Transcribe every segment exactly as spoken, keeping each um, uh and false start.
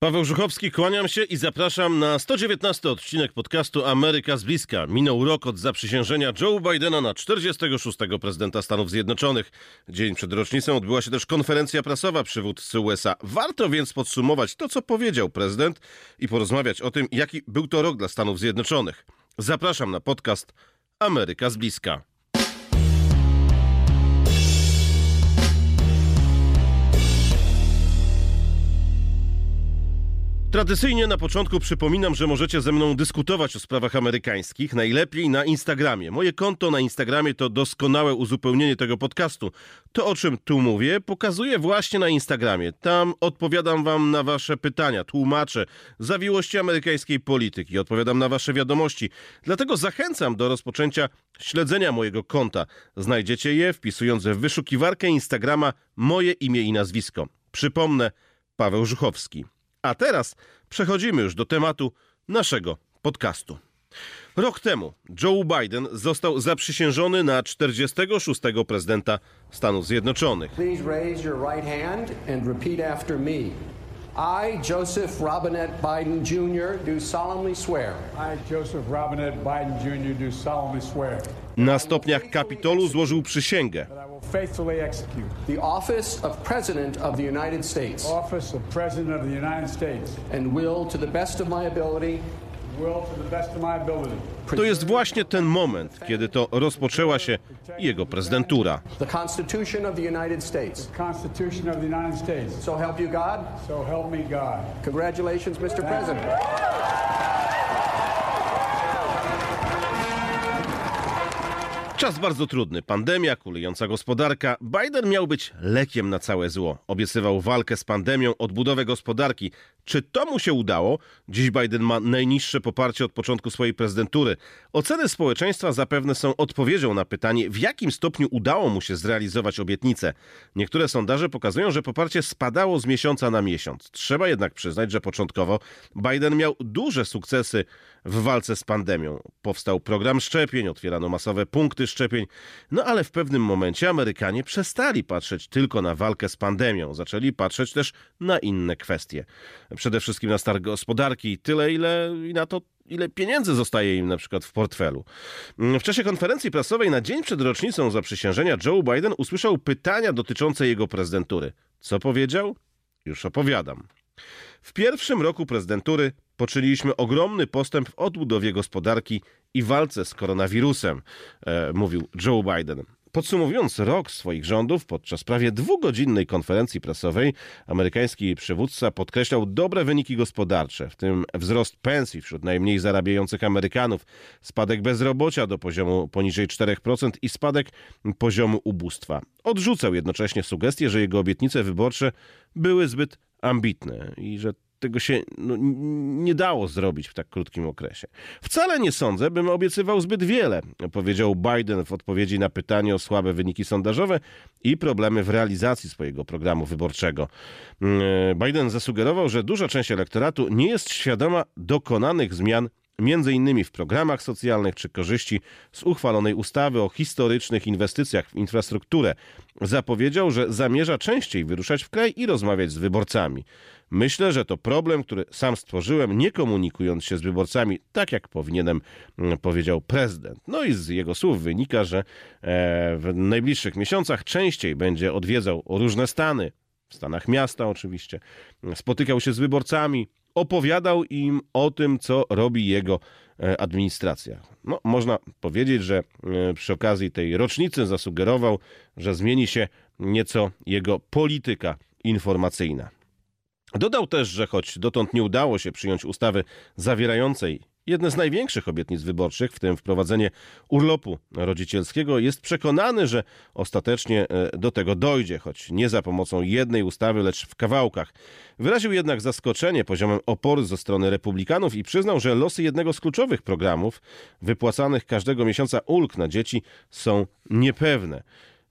Paweł Żuchowski, kłaniam się i zapraszam na sto dziewiętnasty odcinek podcastu Ameryka z bliska. Minął rok od zaprzysiężenia Joe Bidena na czterdziestego szóstego prezydenta Stanów Zjednoczonych. Dzień przed rocznicą odbyła się też konferencja prasowa przywódcy U S A. Warto więc podsumować to, co powiedział prezydent i porozmawiać o tym, jaki był to rok dla Stanów Zjednoczonych. Zapraszam na podcast Ameryka z bliska. Tradycyjnie na początku przypominam, że możecie ze mną dyskutować o sprawach amerykańskich, najlepiej na Instagramie. Moje konto na Instagramie to doskonałe uzupełnienie tego podcastu. To, o czym tu mówię, pokazuję właśnie na Instagramie. Tam odpowiadam wam na wasze pytania, tłumaczę zawiłości amerykańskiej polityki, odpowiadam na wasze wiadomości. Dlatego zachęcam do rozpoczęcia śledzenia mojego konta. Znajdziecie je wpisując w wyszukiwarkę Instagrama moje imię i nazwisko. Przypomnę, Paweł Żuchowski. A teraz przechodzimy już do tematu naszego podcastu. Rok temu Joe Biden został zaprzysiężony na czterdziestego szóstego prezydenta Stanów Zjednoczonych. Please raise your right hand and repeat after me. I, Joseph Robinette Biden Junior do solemnly swear. I, Joseph Robinette Biden Junior do solemnly swear. Na stopniach Kapitolu złożył przysięgę. Faithfully execute the office of President of the United States. Office of President of the United States. And will to the best of my ability. Will to the best of my ability. To jest właśnie ten moment, kiedy to rozpoczęła się jego prezydentura. The Constitution of the United States. The Constitution of the United States. So help you God. So help me God. Congratulations, mister President. Czas bardzo trudny. Pandemia, kulejąca gospodarka. Biden miał być lekiem na całe zło. Obiecywał walkę z pandemią, odbudowę gospodarki. Czy to mu się udało? Dziś Biden ma najniższe poparcie od początku swojej prezydentury. Oceny społeczeństwa zapewne są odpowiedzią na pytanie, w jakim stopniu udało mu się zrealizować obietnice. Niektóre sondaże pokazują, że poparcie spadało z miesiąca na miesiąc. Trzeba jednak przyznać, że początkowo Biden miał duże sukcesy w walce z pandemią. Powstał program szczepień, otwierano masowe punkty szczepień. No ale w pewnym momencie Amerykanie przestali patrzeć tylko na walkę z pandemią. Zaczęli patrzeć też na inne kwestie. Przede wszystkim na stan gospodarki, tyle ile i na to, ile pieniędzy zostaje im na przykład w portfelu. W czasie konferencji prasowej na dzień przed rocznicą zaprzysiężenia Joe Biden usłyszał pytania dotyczące jego prezydentury. Co powiedział? Już opowiadam. W pierwszym roku prezydentury poczyniliśmy ogromny postęp w odbudowie gospodarki i walce z koronawirusem, e, mówił Joe Biden. Podsumowując rok swoich rządów, podczas prawie dwugodzinnej konferencji prasowej amerykański przywódca podkreślał dobre wyniki gospodarcze, w tym wzrost pensji wśród najmniej zarabiających Amerykanów, spadek bezrobocia do poziomu poniżej czterech procent i spadek poziomu ubóstwa. Odrzucał jednocześnie sugestię, że jego obietnice wyborcze były zbyt ambitne i że tego się no, nie dało zrobić w tak krótkim okresie. Wcale nie sądzę, bym obiecywał zbyt wiele, powiedział Biden w odpowiedzi na pytanie o słabe wyniki sondażowe i problemy w realizacji swojego programu wyborczego. Biden zasugerował, że duża część elektoratu nie jest świadoma dokonanych zmian, między innymi w programach socjalnych czy korzyści z uchwalonej ustawy o historycznych inwestycjach w infrastrukturę. Zapowiedział, że zamierza częściej wyruszać w kraj i rozmawiać z wyborcami. Myślę, że to problem, który sam stworzyłem, nie komunikując się z wyborcami tak jak powinienem, powiedział prezydent. No i z jego słów wynika, że w najbliższych miesiącach częściej będzie odwiedzał różne stany, w stanach miasta oczywiście, spotykał się z wyborcami, opowiadał im o tym, co robi jego administracja. No, można powiedzieć, że przy okazji tej rocznicy zasugerował, że zmieni się nieco jego polityka informacyjna. Dodał też, że choć dotąd nie udało się przyjąć ustawy zawierającej jedne z największych obietnic wyborczych, w tym wprowadzenie urlopu rodzicielskiego, jest przekonany, że ostatecznie do tego dojdzie, choć nie za pomocą jednej ustawy, lecz w kawałkach. Wyraził jednak zaskoczenie poziomem oporu ze strony republikanów i przyznał, że losy jednego z kluczowych programów wypłacanych każdego miesiąca ulg na dzieci są niepewne.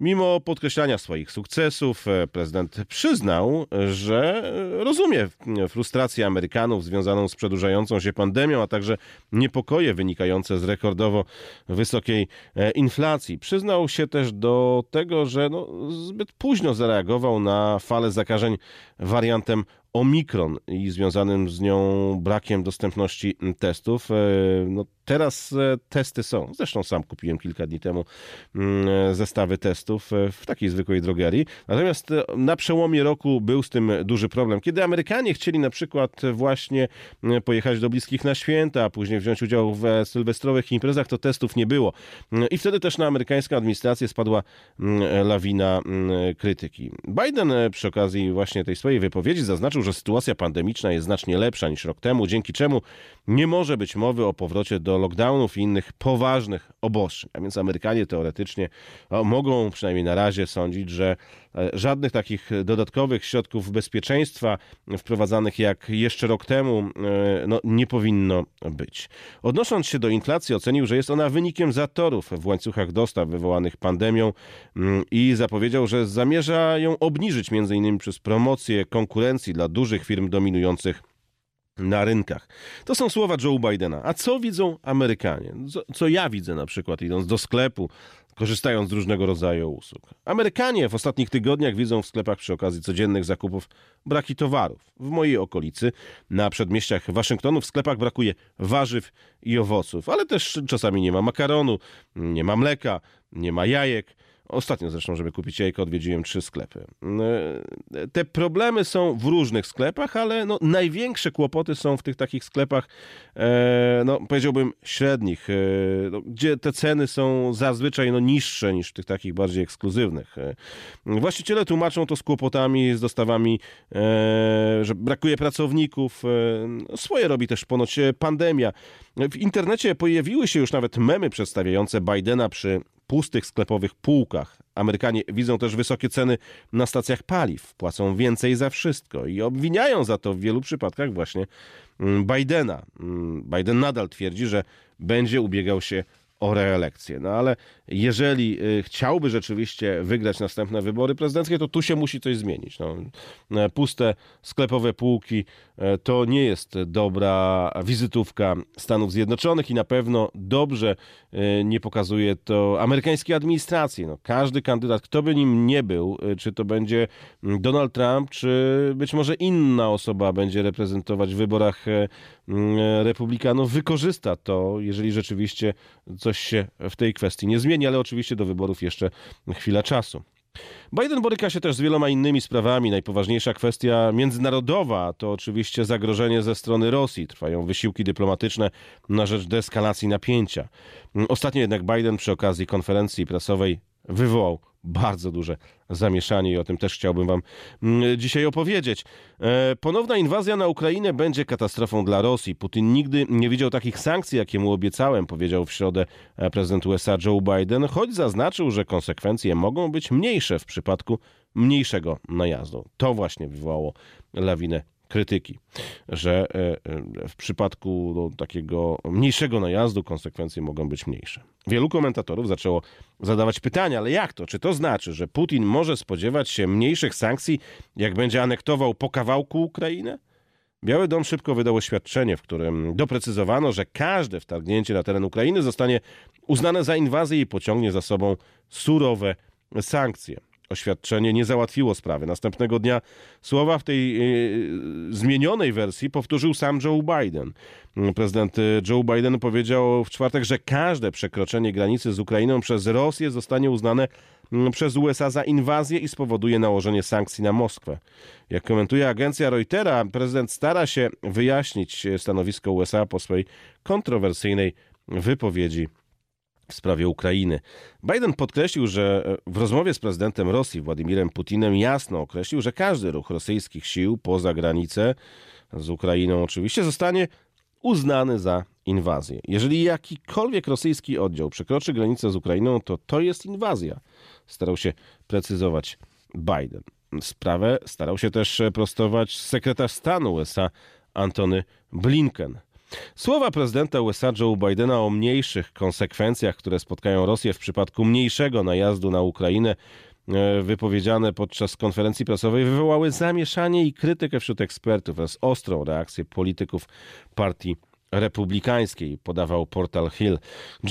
Mimo podkreślania swoich sukcesów, prezydent przyznał, że rozumie frustrację Amerykanów związaną z przedłużającą się pandemią, a także niepokoje wynikające z rekordowo wysokiej inflacji. Przyznał się też do tego, że no, zbyt późno zareagował na falę zakażeń wariantem Omikron i związanym z nią brakiem dostępności testów. No teraz testy są. Zresztą sam kupiłem kilka dni temu zestawy testów w takiej zwykłej drogerii. Natomiast na przełomie roku był z tym duży problem. Kiedy Amerykanie chcieli na przykład właśnie pojechać do bliskich na święta, a później wziąć udział w sylwestrowych imprezach, to testów nie było. I wtedy też na amerykańską administrację spadła lawina krytyki. Biden przy okazji właśnie tej swojej wypowiedzi zaznaczył, że sytuacja pandemiczna jest znacznie lepsza niż rok temu, dzięki czemu nie może być mowy o powrocie do lockdownów i innych poważnych obostrzeń. A więc Amerykanie teoretycznie mogą przynajmniej na razie sądzić, że żadnych takich dodatkowych środków bezpieczeństwa wprowadzanych jak jeszcze rok temu no, nie powinno być. Odnosząc się do inflacji, ocenił, że jest ona wynikiem zatorów w łańcuchach dostaw wywołanych pandemią i zapowiedział, że zamierza ją obniżyć m.in. przez promocję konkurencji dla dużych firm dominujących na rynkach. To są słowa Joe Bidena. A co widzą Amerykanie? Co ja widzę na przykład idąc do sklepu, korzystając z różnego rodzaju usług. Amerykanie w ostatnich tygodniach widzą w sklepach przy okazji codziennych zakupów braki towarów. W mojej okolicy, na przedmieściach Waszyngtonu, w sklepach brakuje warzyw i owoców, ale też czasami nie ma makaronu, nie ma mleka, nie ma jajek. Ostatnio zresztą, żeby kupić jajko, odwiedziłem trzy sklepy. Te problemy są w różnych sklepach, ale no, największe kłopoty są w tych takich sklepach, no, powiedziałbym, średnich, gdzie te ceny są zazwyczaj no, niższe niż w tych takich bardziej ekskluzywnych. Właściciele tłumaczą to z kłopotami, z dostawami, że brakuje pracowników. Swoje robi też ponoć pandemia. W internecie pojawiły się już nawet memy przedstawiające Bidena przy pustych sklepowych półkach. Amerykanie widzą też wysokie ceny na stacjach paliw, płacą więcej za wszystko i obwiniają za to w wielu przypadkach właśnie Bidena. Biden nadal twierdzi, że będzie ubiegał się o reelekcję. No ale jeżeli chciałby rzeczywiście wygrać następne wybory prezydenckie, to tu się musi coś zmienić. No, puste sklepowe półki to nie jest dobra wizytówka Stanów Zjednoczonych i na pewno dobrze nie pokazuje to amerykańskiej administracji. No, każdy kandydat, kto by nim nie był, czy to będzie Donald Trump, czy być może inna osoba będzie reprezentować w wyborach republikanów, wykorzysta to, jeżeli rzeczywiście coś się w tej kwestii nie zmieni, ale oczywiście do wyborów jeszcze chwila czasu. Biden boryka się też z wieloma innymi sprawami. Najpoważniejsza kwestia międzynarodowa to oczywiście zagrożenie ze strony Rosji. Trwają wysiłki dyplomatyczne na rzecz deeskalacji napięcia. Ostatnio jednak Biden przy okazji konferencji prasowej wywołał bardzo duże zamieszanie i o tym też chciałbym wam dzisiaj opowiedzieć. Ponowna inwazja na Ukrainę będzie katastrofą dla Rosji. Putin nigdy nie widział takich sankcji, jakie mu obiecałem, powiedział w środę prezydent U S A Joe Biden, choć zaznaczył, że konsekwencje mogą być mniejsze w przypadku mniejszego najazdu. To właśnie wywołało lawinę krytyki, że w przypadku no, takiego mniejszego najazdu konsekwencje mogą być mniejsze. Wielu komentatorów zaczęło zadawać pytania, ale jak to? Czy to znaczy, że Putin może spodziewać się mniejszych sankcji, jak będzie anektował po kawałku Ukrainę? Biały Dom szybko wydał oświadczenie, w którym doprecyzowano, że każde wtargnięcie na teren Ukrainy zostanie uznane za inwazję i pociągnie za sobą surowe sankcje. Oświadczenie nie załatwiło sprawy. Następnego dnia słowa w tej yy, zmienionej wersji powtórzył sam Joe Biden. Prezydent Joe Biden powiedział w czwartek, że każde przekroczenie granicy z Ukrainą przez Rosję zostanie uznane przez U S A za inwazję i spowoduje nałożenie sankcji na Moskwę. Jak komentuje agencja Reutera, prezydent stara się wyjaśnić stanowisko U S A po swojej kontrowersyjnej wypowiedzi w sprawie Ukrainy. Biden podkreślił, że w rozmowie z prezydentem Rosji Władimirem Putinem jasno określił, że każdy ruch rosyjskich sił poza granicę z Ukrainą oczywiście zostanie uznany za inwazję. Jeżeli jakikolwiek rosyjski oddział przekroczy granicę z Ukrainą, to to jest inwazja, starał się precyzować Biden. Sprawę starał się też prostować sekretarz stanu U S A Antony Blinken. Słowa prezydenta U S A Joe Bidena o mniejszych konsekwencjach, które spotkają Rosję w przypadku mniejszego najazdu na Ukrainę, wypowiedziane podczas konferencji prasowej, wywołały zamieszanie i krytykę wśród ekspertów oraz ostrą reakcję polityków partii republikańskiej, podawał portal Hill.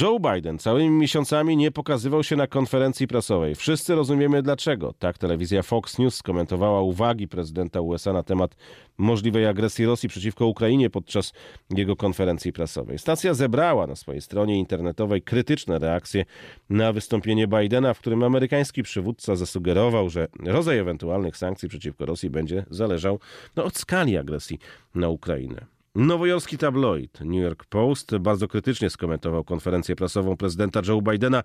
Joe Biden całymi miesiącami nie pokazywał się na konferencji prasowej. Wszyscy rozumiemy dlaczego. Tak telewizja Fox News skomentowała uwagi prezydenta U S A na temat możliwej agresji Rosji przeciwko Ukrainie podczas jego konferencji prasowej. Stacja zebrała na swojej stronie internetowej krytyczne reakcje na wystąpienie Bidena, w którym amerykański przywódca zasugerował, że rodzaj ewentualnych sankcji przeciwko Rosji będzie zależał no, od skali agresji na Ukrainę. Nowojorski tabloid New York Post bardzo krytycznie skomentował konferencję prasową prezydenta Joe Bidena,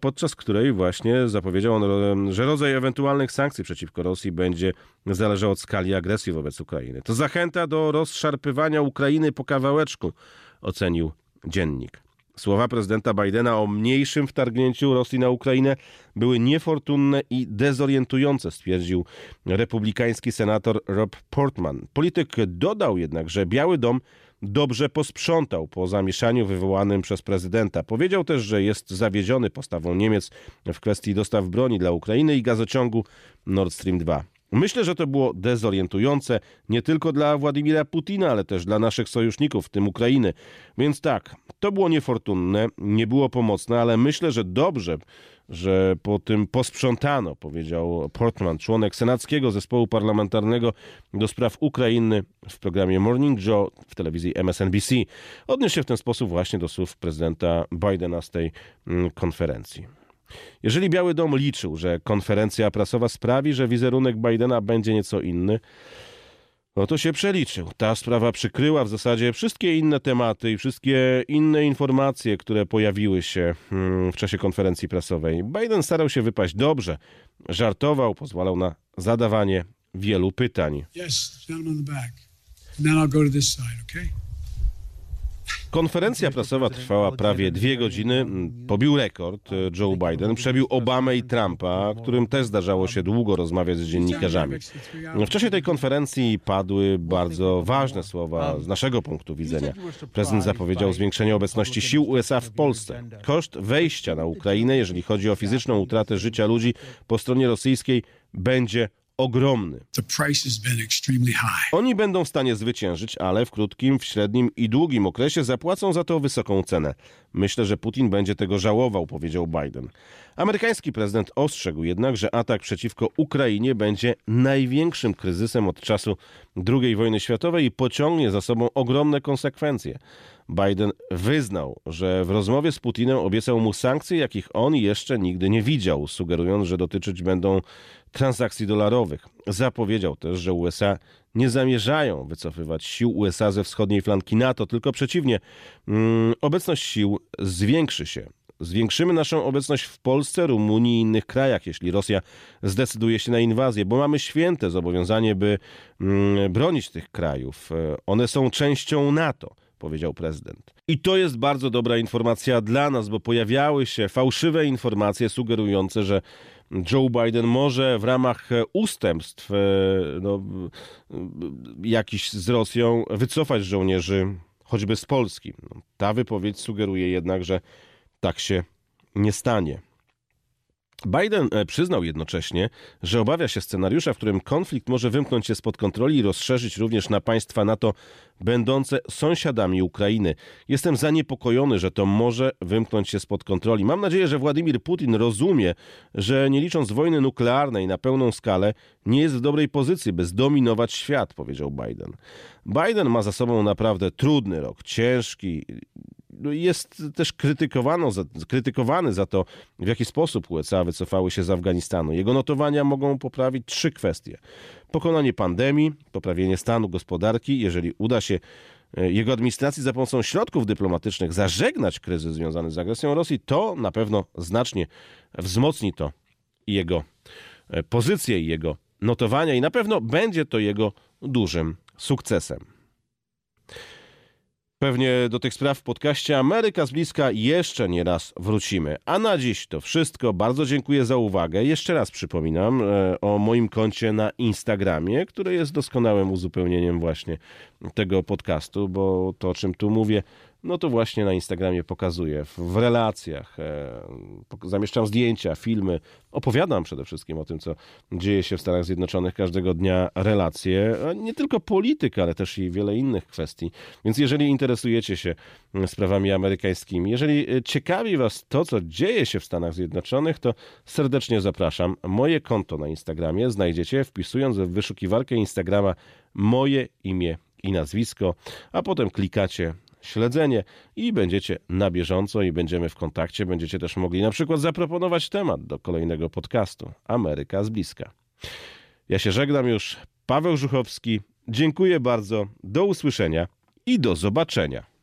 podczas której właśnie zapowiedział on, że rodzaj ewentualnych sankcji przeciwko Rosji będzie zależał od skali agresji wobec Ukrainy. To zachęta do rozszarpywania Ukrainy po kawałeczku, ocenił dziennik. Słowa prezydenta Bidena o mniejszym wtargnięciu Rosji na Ukrainę były niefortunne i dezorientujące, stwierdził republikański senator Rob Portman. Polityk dodał jednak, że Biały Dom dobrze posprzątał po zamieszaniu wywołanym przez prezydenta. Powiedział też, że jest zawiedziony postawą Niemiec w kwestii dostaw broni dla Ukrainy i gazociągu Nord Stream dwa. Myślę, że to było dezorientujące nie tylko dla Władimira Putina, ale też dla naszych sojuszników, w tym Ukrainy. Więc tak, to było niefortunne, nie było pomocne, ale myślę, że dobrze, że po tym posprzątano, powiedział Portman, członek senackiego zespołu parlamentarnego do spraw Ukrainy w programie Morning Joe w telewizji M S N B C. Odniósł się w ten sposób właśnie do słów prezydenta Bidena z tej konferencji. Jeżeli Biały Dom liczył, że konferencja prasowa sprawi, że wizerunek Bidena będzie nieco inny, no to się przeliczył. Ta sprawa przykryła w zasadzie wszystkie inne tematy i wszystkie inne informacje, które pojawiły się w czasie konferencji prasowej. Biden starał się wypaść dobrze, żartował, pozwalał na zadawanie wielu pytań. Konferencja prasowa trwała prawie dwie godziny, pobił rekord. Joe Biden przebił Obamę i Trumpa, którym też zdarzało się długo rozmawiać z dziennikarzami. W czasie tej konferencji padły bardzo ważne słowa z naszego punktu widzenia. Prezydent zapowiedział zwiększenie obecności sił U S A w Polsce. Koszt wejścia na Ukrainę, jeżeli chodzi o fizyczną utratę życia ludzi po stronie rosyjskiej, będzie ogromny. Oni będą w stanie zwyciężyć, ale w krótkim, w średnim i długim okresie zapłacą za to wysoką cenę. Myślę, że Putin będzie tego żałował, powiedział Biden. Amerykański prezydent ostrzegł jednak, że atak przeciwko Ukrainie będzie największym kryzysem od czasu drugiej wojny światowej i pociągnie za sobą ogromne konsekwencje. Biden wyznał, że w rozmowie z Putinem obiecał mu sankcje, jakich on jeszcze nigdy nie widział, sugerując, że dotyczyć będą transakcji dolarowych. Zapowiedział też, że U S A nie zamierzają wycofywać sił U S A ze wschodniej flanki NATO, tylko przeciwnie, mm, obecność sił zwiększy się. Zwiększymy naszą obecność w Polsce, Rumunii i innych krajach, jeśli Rosja zdecyduje się na inwazję, bo mamy święte zobowiązanie, by mm, bronić tych krajów. One są częścią NATO, powiedział prezydent. I to jest bardzo dobra informacja dla nas, bo pojawiały się fałszywe informacje sugerujące, że Joe Biden może w ramach ustępstw no, jakichś z Rosją wycofać żołnierzy choćby z Polski. Ta wypowiedź sugeruje jednak, że tak się nie stanie. Biden przyznał jednocześnie, że obawia się scenariusza, w którym konflikt może wymknąć się spod kontroli i rozszerzyć również na państwa NATO będące sąsiadami Ukrainy. Jestem zaniepokojony, że to może wymknąć się spod kontroli. Mam nadzieję, że Władimir Putin rozumie, że nie licząc wojny nuklearnej na pełną skalę, nie jest w dobrej pozycji, by zdominować świat, powiedział Biden. Biden ma za sobą naprawdę trudny rok, ciężki. Jest też krytykowano za, krytykowany za to, w jaki sposób U S A wycofały się z Afganistanu. Jego notowania mogą poprawić trzy kwestie. Pokonanie pandemii, poprawienie stanu gospodarki, jeżeli uda się jego administracji za pomocą środków dyplomatycznych zażegnać kryzys związany z agresją Rosji, to na pewno znacznie wzmocni to jego pozycję i jego notowania i na pewno będzie to jego dużym sukcesem. Pewnie do tych spraw w podcaście Ameryka z bliska jeszcze nie raz wrócimy. A na dziś to wszystko. Bardzo dziękuję za uwagę. Jeszcze raz przypominam o moim koncie na Instagramie, które jest doskonałym uzupełnieniem właśnie tego podcastu, bo to, o czym tu mówię, no to właśnie na Instagramie pokazuję, w relacjach, zamieszczam zdjęcia, filmy, opowiadam przede wszystkim o tym, co dzieje się w Stanach Zjednoczonych, każdego dnia relacje, nie tylko polityka, ale też i wiele innych kwestii. Więc jeżeli interesujecie się sprawami amerykańskimi, jeżeli ciekawi was to, co dzieje się w Stanach Zjednoczonych, to serdecznie zapraszam. Moje konto na Instagramie znajdziecie wpisując w wyszukiwarkę Instagrama moje imię i nazwisko, a potem klikacie śledzenie i będziecie na bieżąco i będziemy w kontakcie. Będziecie też mogli na przykład zaproponować temat do kolejnego podcastu Ameryka z bliska. Ja się żegnam już. Paweł Żuchowski. Dziękuję bardzo. Do usłyszenia i do zobaczenia.